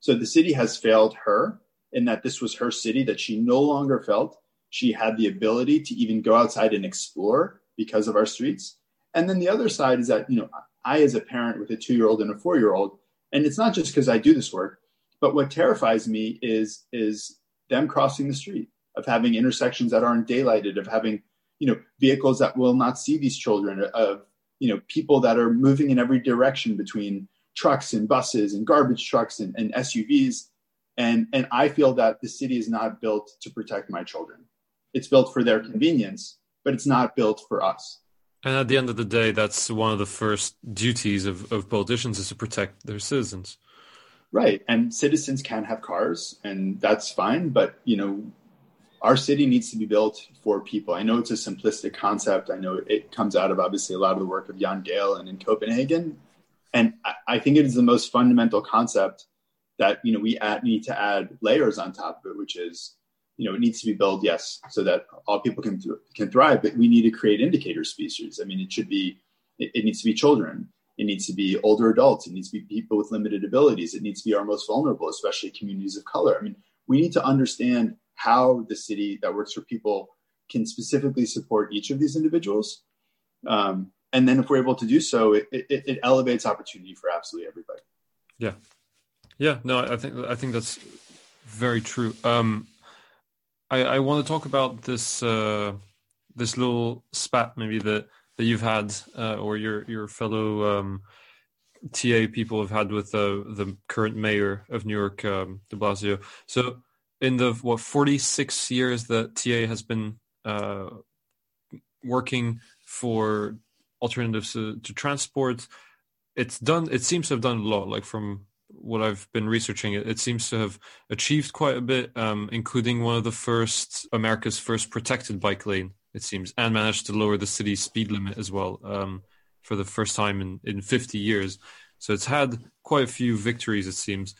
So the city has failed her in that this was her city, that she no longer felt she had the ability to even go outside and explore because of our streets. And then the other side is that, you know, I, as a parent with a two-year-old and a four-year-old, and it's not just because I do this work, but what terrifies me is, is them crossing the street, of having intersections that aren't daylighted, of having, you know, vehicles that will not see these children, of, you know, people that are moving in every direction between trucks and buses and garbage trucks and, and S U Vs. And, and I feel that the city is not built to protect my children. It's built for their convenience, but it's not built for us. And at the end of the day, that's one of the first duties of, of politicians, is to protect their citizens. Right. And citizens can have cars, and that's fine. But, you know, our city needs to be built for people. I know it's a simplistic concept. I know it comes out of obviously a lot of the work of Jan Gehl and in Copenhagen. And I, I think it is the most fundamental concept that, you know, we add, need to add layers on top of it, which is, you know, it needs to be built, yes, so that all people can th- can thrive, but we need to create indicator species. I mean, it should be, it, it needs to be children. It needs to be older adults. It needs to be people with limited abilities. It needs to be our most vulnerable, especially communities of color. I mean, we need to understand how the city that works for people can specifically support each of these individuals. Um, and then if we're able to do so, it, it, it elevates opportunity for absolutely everybody. Yeah. Yeah, no, I think, I think that's very true. Um, I, I want to talk about this, uh, this little spat maybe that, that you've had, uh, or your, your fellow, um, T A people have had with uh, the current mayor of New York, um, de Blasio. So in the, what, forty-six years that T A has been uh, working for alternatives to, to transport, it's done, it seems to have done a lot. Like, from what I've been researching, it, it seems to have achieved quite a bit, um, including one of the first, America's first protected bike lane, it seems, and managed to lower the city's speed limit as well, um, for the first time in, in fifty years. So it's had quite a few victories, it seems.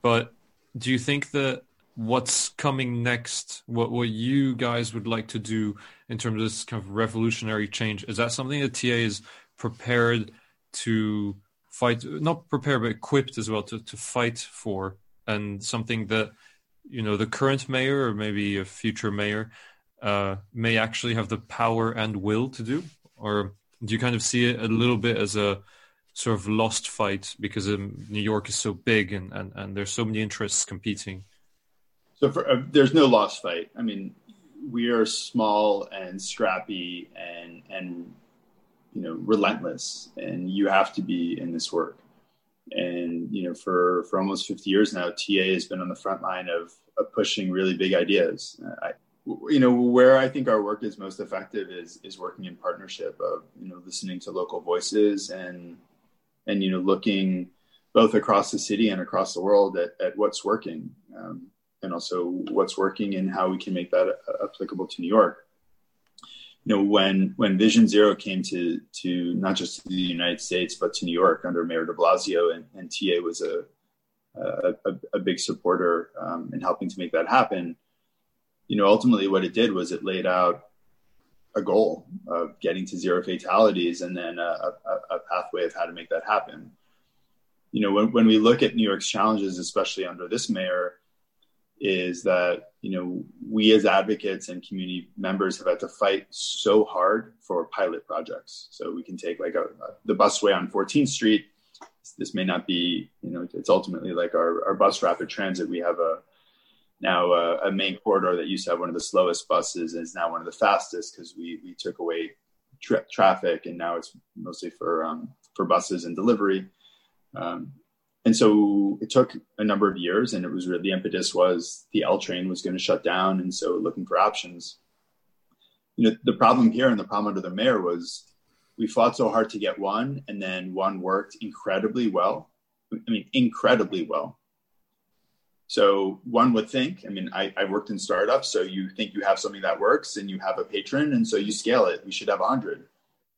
But do you think that what's coming next, what, what you guys would like to do in terms of this kind of revolutionary change, is that something that T A is prepared to fight, not prepared, but equipped as well to, to fight for, and something that, you know, the current mayor or maybe a future mayor uh, may actually have the power and will to do? Or do you kind of see it a little bit as a sort of lost fight because um, New York is so big and, and, and there's so many interests competing? So for, uh, there's no lost fight. I mean, we are small and scrappy and, and, you know, relentless, and you have to be in this work. And, you know, for, for almost fifty years now, T A has been on the front line of, of pushing really big ideas. I, You know, where I think our work is most effective is is working in partnership of, you know, listening to local voices and, and you know, looking both across the city and across the world at, at what's working, um, and also what's working and how we can make that a- applicable to New York. You know, when when Vision Zero came to, to not just to the United States, but to New York under Mayor de Blasio, and, and T A was a, a, a big supporter um, in helping to make that happen. You know, ultimately what it did was it laid out a goal of getting to zero fatalities and then a, a, a pathway of how to make that happen. You know, when, when we look at New York's challenges, especially under this mayor, is that, you know, we as advocates and community members have had to fight so hard for pilot projects. So we can take like a, a, the busway on fourteenth Street. This may not be, you know, it's ultimately like our, our bus rapid transit. We have a, Now, uh, a main corridor that used to have one of the slowest buses is now one of the fastest because we we took away tra- traffic, and now it's mostly for um, for buses and delivery. Um, and so it took a number of years, and it was really, the impetus was the L train was going to shut down, and so looking for options. You know, the problem here and the problem under the mayor was we fought so hard to get one, and then one worked incredibly well. I mean, incredibly well. So one would think, I mean, I, I worked in startups, so you think you have something that works and you have a patron, and so you scale it. We should have one hundred.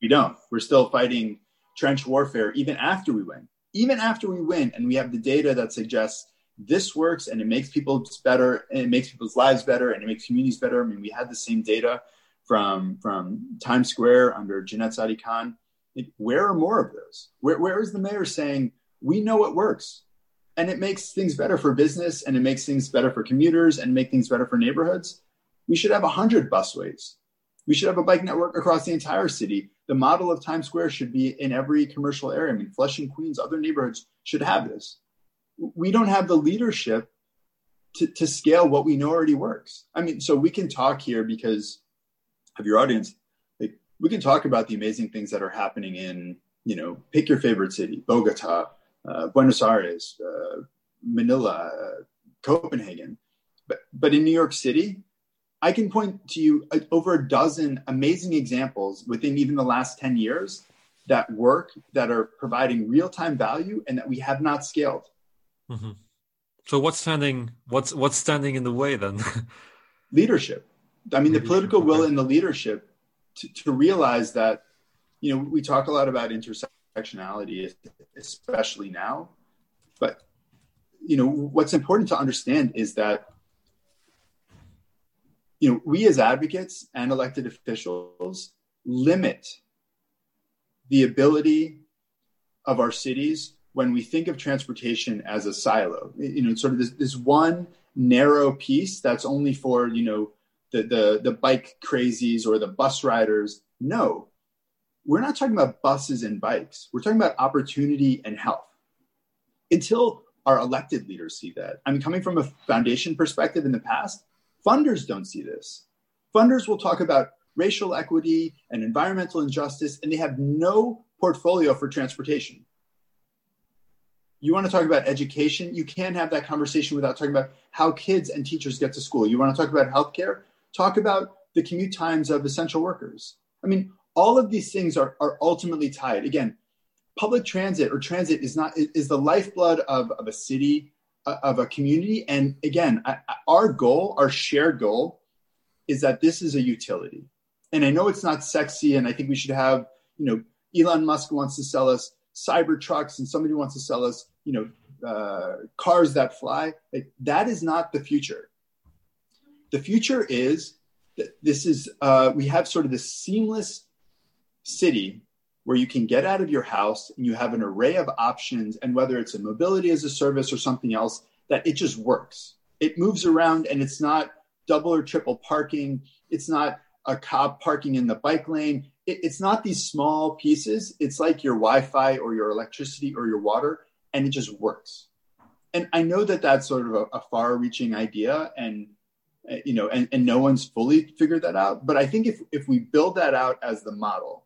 We don't. We're still fighting trench warfare even after we win. Even after we win, and we have the data that suggests this works and it makes people better, and it makes people's lives better, and it makes communities better. I mean, we had the same data from, from Times Square under Jeanette Sadik-Khan. Where are more of those? Where, where is the mayor saying, we know it works? And it makes things better for business, and it makes things better for commuters, and make things better for neighborhoods. We should have one hundred busways. We should have a bike network across the entire city. The model of Times Square should be in every commercial area. I mean, Flushing, Queens, other neighborhoods should have this. We don't have the leadership to, to scale what we know already works. I mean, so we can talk here because of your audience. Like, we can talk about the amazing things that are happening in, you know, pick your favorite city, Bogota, Uh, Buenos Aires, uh, Manila, uh, Copenhagen. But but in New York City, I can point to you uh, over a dozen amazing examples within even the last ten years that work, that are providing real-time value, and that we have not scaled. Mm-hmm. So what's standing, what's, what's standing in the way then? Leadership. I mean, leadership, the political okay. will and the leadership to, to realize that, you know, we talk a lot about intersection. intersectionality, especially now. But, you know, what's important to understand is that, you know, we as advocates and elected officials limit the ability of our cities when we think of transportation as a silo. You know, sort of this, this one narrow piece that's only for, you know, the, the, the bike crazies or the bus riders. No. We're not talking about buses and bikes. We're talking about opportunity and health. Until our elected leaders see that. I mean, coming from a foundation perspective in the past, funders don't see this. Funders will talk about racial equity and environmental injustice, and they have no portfolio for transportation. You want to talk about education? You can't have that conversation without talking about how kids and teachers get to school. You want to talk about healthcare? Talk about the commute times of essential workers. I mean, all of these things are, are ultimately tied. Again, public transit or transit is not is the lifeblood of, of a city, of a community. And again, our goal, our shared goal, is that this is a utility. And I know it's not sexy, and I think we should have, you know, Elon Musk wants to sell us Cybertrucks, and somebody wants to sell us, you know, uh, cars that fly. Like, that is not the future. The future is that this is, uh, we have sort of this seamless city where you can get out of your house and you have an array of options, and whether it's a mobility as a service or something else, that it just works. It moves around, and it's not double or triple parking. It's not a cop parking in the bike lane. It, it's not these small pieces. It's like your Wi-Fi or your electricity or your water, and it just works. And I know that that's sort of a, a far-reaching idea, and uh, you know, and, and no one's fully figured that out. But I think if if we build that out as the model,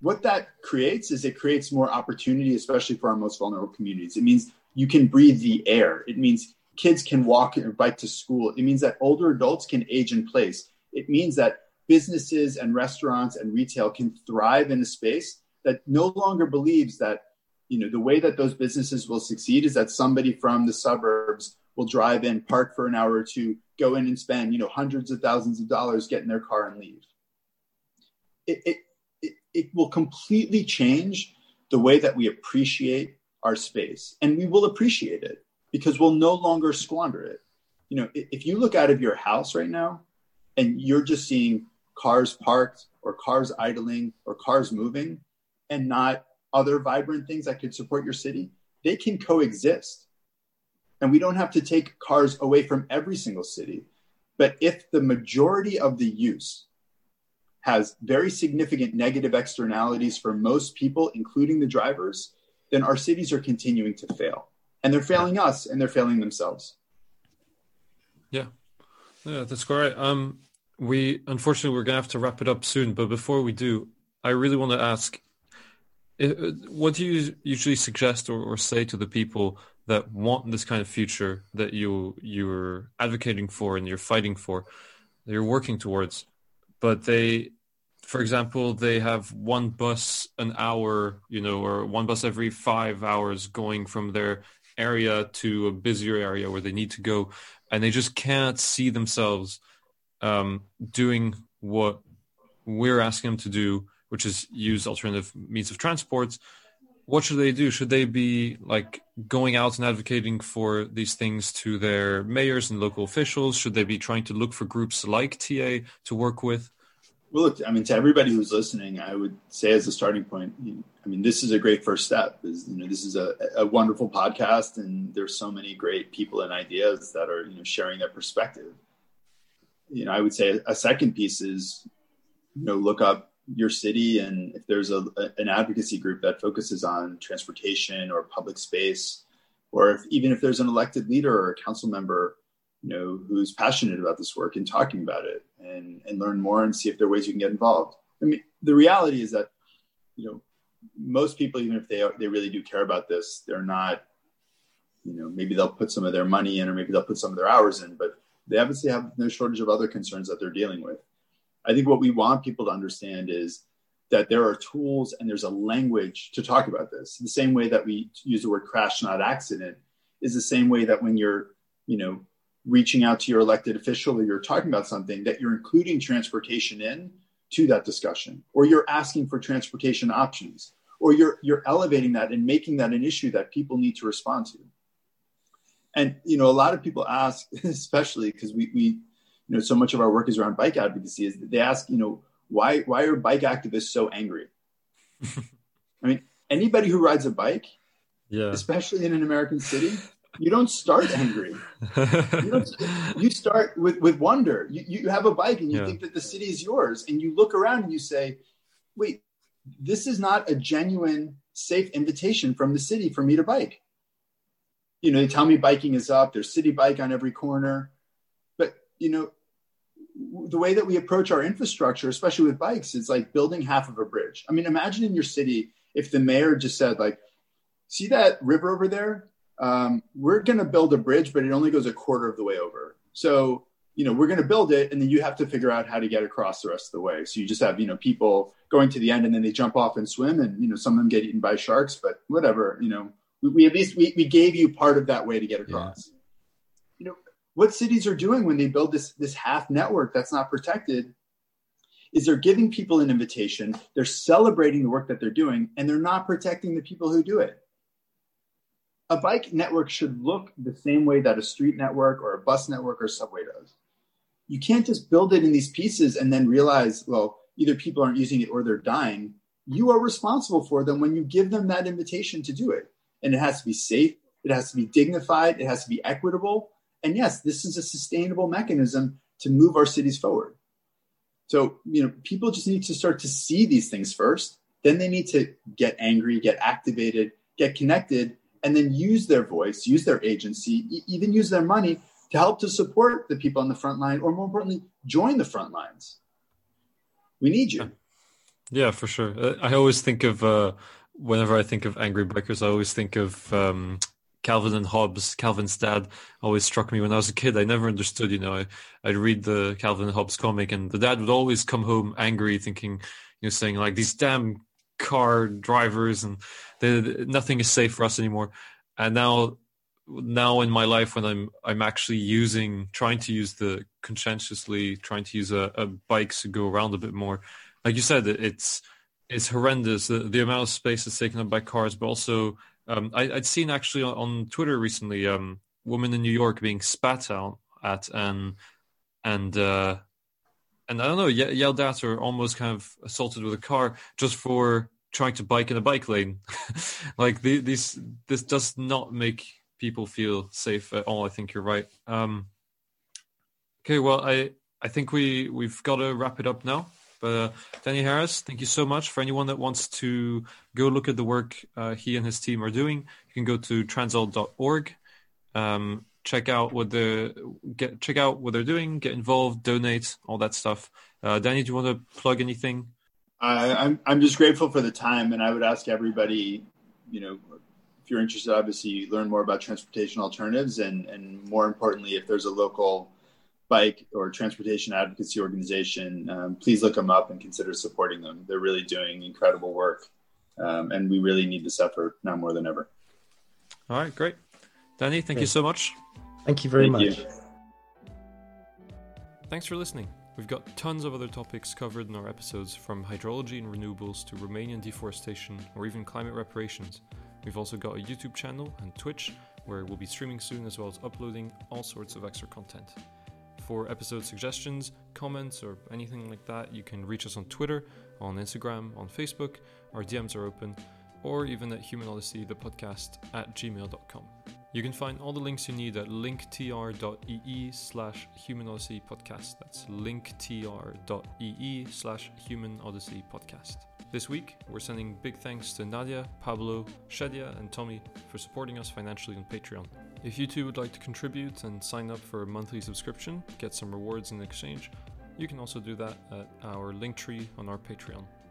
what that creates is it creates more opportunity, especially for our most vulnerable communities. It means you can breathe the air. It means kids can walk or bike to school. It means that older adults can age in place. It means that businesses and restaurants and retail can thrive in a space that no longer believes that, you know, the way that those businesses will succeed is that somebody from the suburbs will drive in, park for an hour or two, go in and spend, you know, hundreds of thousands of dollars, get in their car and leave. It, it, it, it will completely change the way that we appreciate our space, and we will appreciate it because we'll no longer squander it. You know, if you look out of your house right now, and you're just seeing cars parked or cars idling or cars moving and not other vibrant things that could support your city, they can coexist. And we don't have to take cars away from every single city. But if the majority of the use has very significant negative externalities for most people, including the drivers, then our cities are continuing to fail. And they're failing us, and they're failing themselves. Yeah. Yeah, that's correct. Um, we unfortunately we're gonna have to wrap it up soon, but before we do, I really want to ask, what do you usually suggest or, or say to the people that want this kind of future that you you're advocating for and you're fighting for, that you're working towards, but they, for example, they have one bus an hour, you know, or one bus every five hours going from their area to a busier area where they need to go. And they just can't see themselves um, doing what we're asking them to do, which is use alternative means of transport. What should they do? Should they be like going out and advocating for these things to their mayors and local officials? Should they be trying to look for groups like T A to work with? Well, look, I mean, to everybody who's listening, I would say as a starting point, I mean, this is a great first step. Is, you know, this is a, a wonderful podcast, and there's so many great people and ideas that are, you know, sharing their perspective. You know, I would say a second piece is, you know, look up your city, and if there's a, a an advocacy group that focuses on transportation or public space, or if, even if there's an elected leader or a council member, you know, who's passionate about this work and talking about it, and, and learn more and see if there are ways you can get involved. I mean, the reality is that, you know, most people, even if they are, they really do care about this, they're not, you know, maybe they'll put some of their money in, or maybe they'll put some of their hours in, but they obviously have no shortage of other concerns that they're dealing with. I think what we want people to understand is that there are tools and there's a language to talk about this. The same way that we use the word crash, not accident, is the same way that when you're, you know, reaching out to your elected official, or you're talking about something, that you're including transportation in to that discussion, or you're asking for transportation options, or you're you're elevating that and making that an issue that people need to respond to. And, you know, a lot of people ask, especially because we, we, you know, so much of our work is around bike advocacy, is that they ask, you know, why, why are bike activists so angry? I mean, anybody who rides a bike, yeah, especially in an American city, you don't start angry. You, don't, you start with, with wonder. You, you have a bike and you yeah. think that the city is yours. And you look around and you say, wait, this is not a genuine, safe invitation from the city for me to bike. You know, they tell me biking is up. There's city bike on every corner. But, you know, the way that we approach our infrastructure, especially with bikes, it's like building half of a bridge. I mean, imagine in your city if the mayor just said, like, see that river over there? Um, we're going to build a bridge, but it only goes a quarter of the way over. So, you know, we're going to build it, and then you have to figure out how to get across the rest of the way. So you just have, you know, people going to the end, and then they jump off and swim, and, you know, some of them get eaten by sharks, but whatever, you know, we, we at least, we, we gave you part of that way to get across. Yeah. You know, what cities are doing when they build this, this half network that's not protected is they're giving people an invitation. They're celebrating the work that they're doing, and they're not protecting the people who do it. A bike network should look the same way that a street network or a bus network or subway does. You can't just build it in these pieces and then realize, well, either people aren't using it or they're dying. You are responsible for them when you give them that invitation to do it. And it has to be safe. It has to be dignified. It has to be equitable. And yes, this is a sustainable mechanism to move our cities forward. So, you know, people just need to start to see these things first. Then they need to get angry, get activated, get connected, and then use their voice, use their agency, e- even use their money to help to support the people on the front line, or more importantly, join the front lines. We need you. Yeah, for sure. I always think of, uh, whenever I think of angry bikers, I always think of um, Calvin and Hobbes. Calvin's dad always struck me when I was a kid. I never understood, you know, I, I'd read the Calvin and Hobbes comic, and the dad would always come home angry, thinking, you know, saying like, these damn car drivers, and they, nothing is safe for us anymore. And now now in my life, when I'm I'm actually using trying to use the conscientiously trying to use a, a bike to go around a bit more, like you said, it's it's horrendous, the, the amount of space that's taken up by cars. But also um, I, I'd seen actually on, on Twitter recently, um, women in New York being spat out at, and and uh And I don't know, ye- yelled at or almost kind of assaulted with a car just for trying to bike in a bike lane. Like the, these, this does not make people feel safe at all. I think you're right. Um, okay, well, I I think we we've got to wrap it up now. But uh, Danny Harris, thank you so much. For anyone that wants to go look at the work uh, he and his team are doing, you can go to transalt dot org. Um, Check out what the get. Check out what they're doing. Get involved. Donate. All that stuff. Uh, Danny, do you want to plug anything? Uh, I'm I'm just grateful for the time, and I would ask everybody, you know, if you're interested, obviously, learn more about transportation alternatives, and and more importantly, if there's a local bike or transportation advocacy organization, um, please look them up and consider supporting them. They're really doing incredible work, um, and we really need this effort now more than ever. All right, great. Danny, thank Great. you so much. Thank you very thank much. You. Thanks for listening. We've got tons of other topics covered in our episodes, from hydrology and renewables to Romanian deforestation or even climate reparations. We've also got a YouTube channel and Twitch, where we'll be streaming soon, as well as uploading all sorts of extra content. For episode suggestions, comments, or anything like that, you can reach us on Twitter, on Instagram, on Facebook. Our D Ms are open, or even at Human Odyssey, the podcast, at gmail dot com. You can find all the links you need at linktr dot e e slash human odyssey podcast. That's linktr dot e e slash human odyssey podcast. This week, we're sending big thanks to Nadia, Pablo, Shadia, and Tommy for supporting us financially on Patreon. If you too would like to contribute and sign up for a monthly subscription, get some rewards in exchange, you can also do that at our Linktree on our Patreon.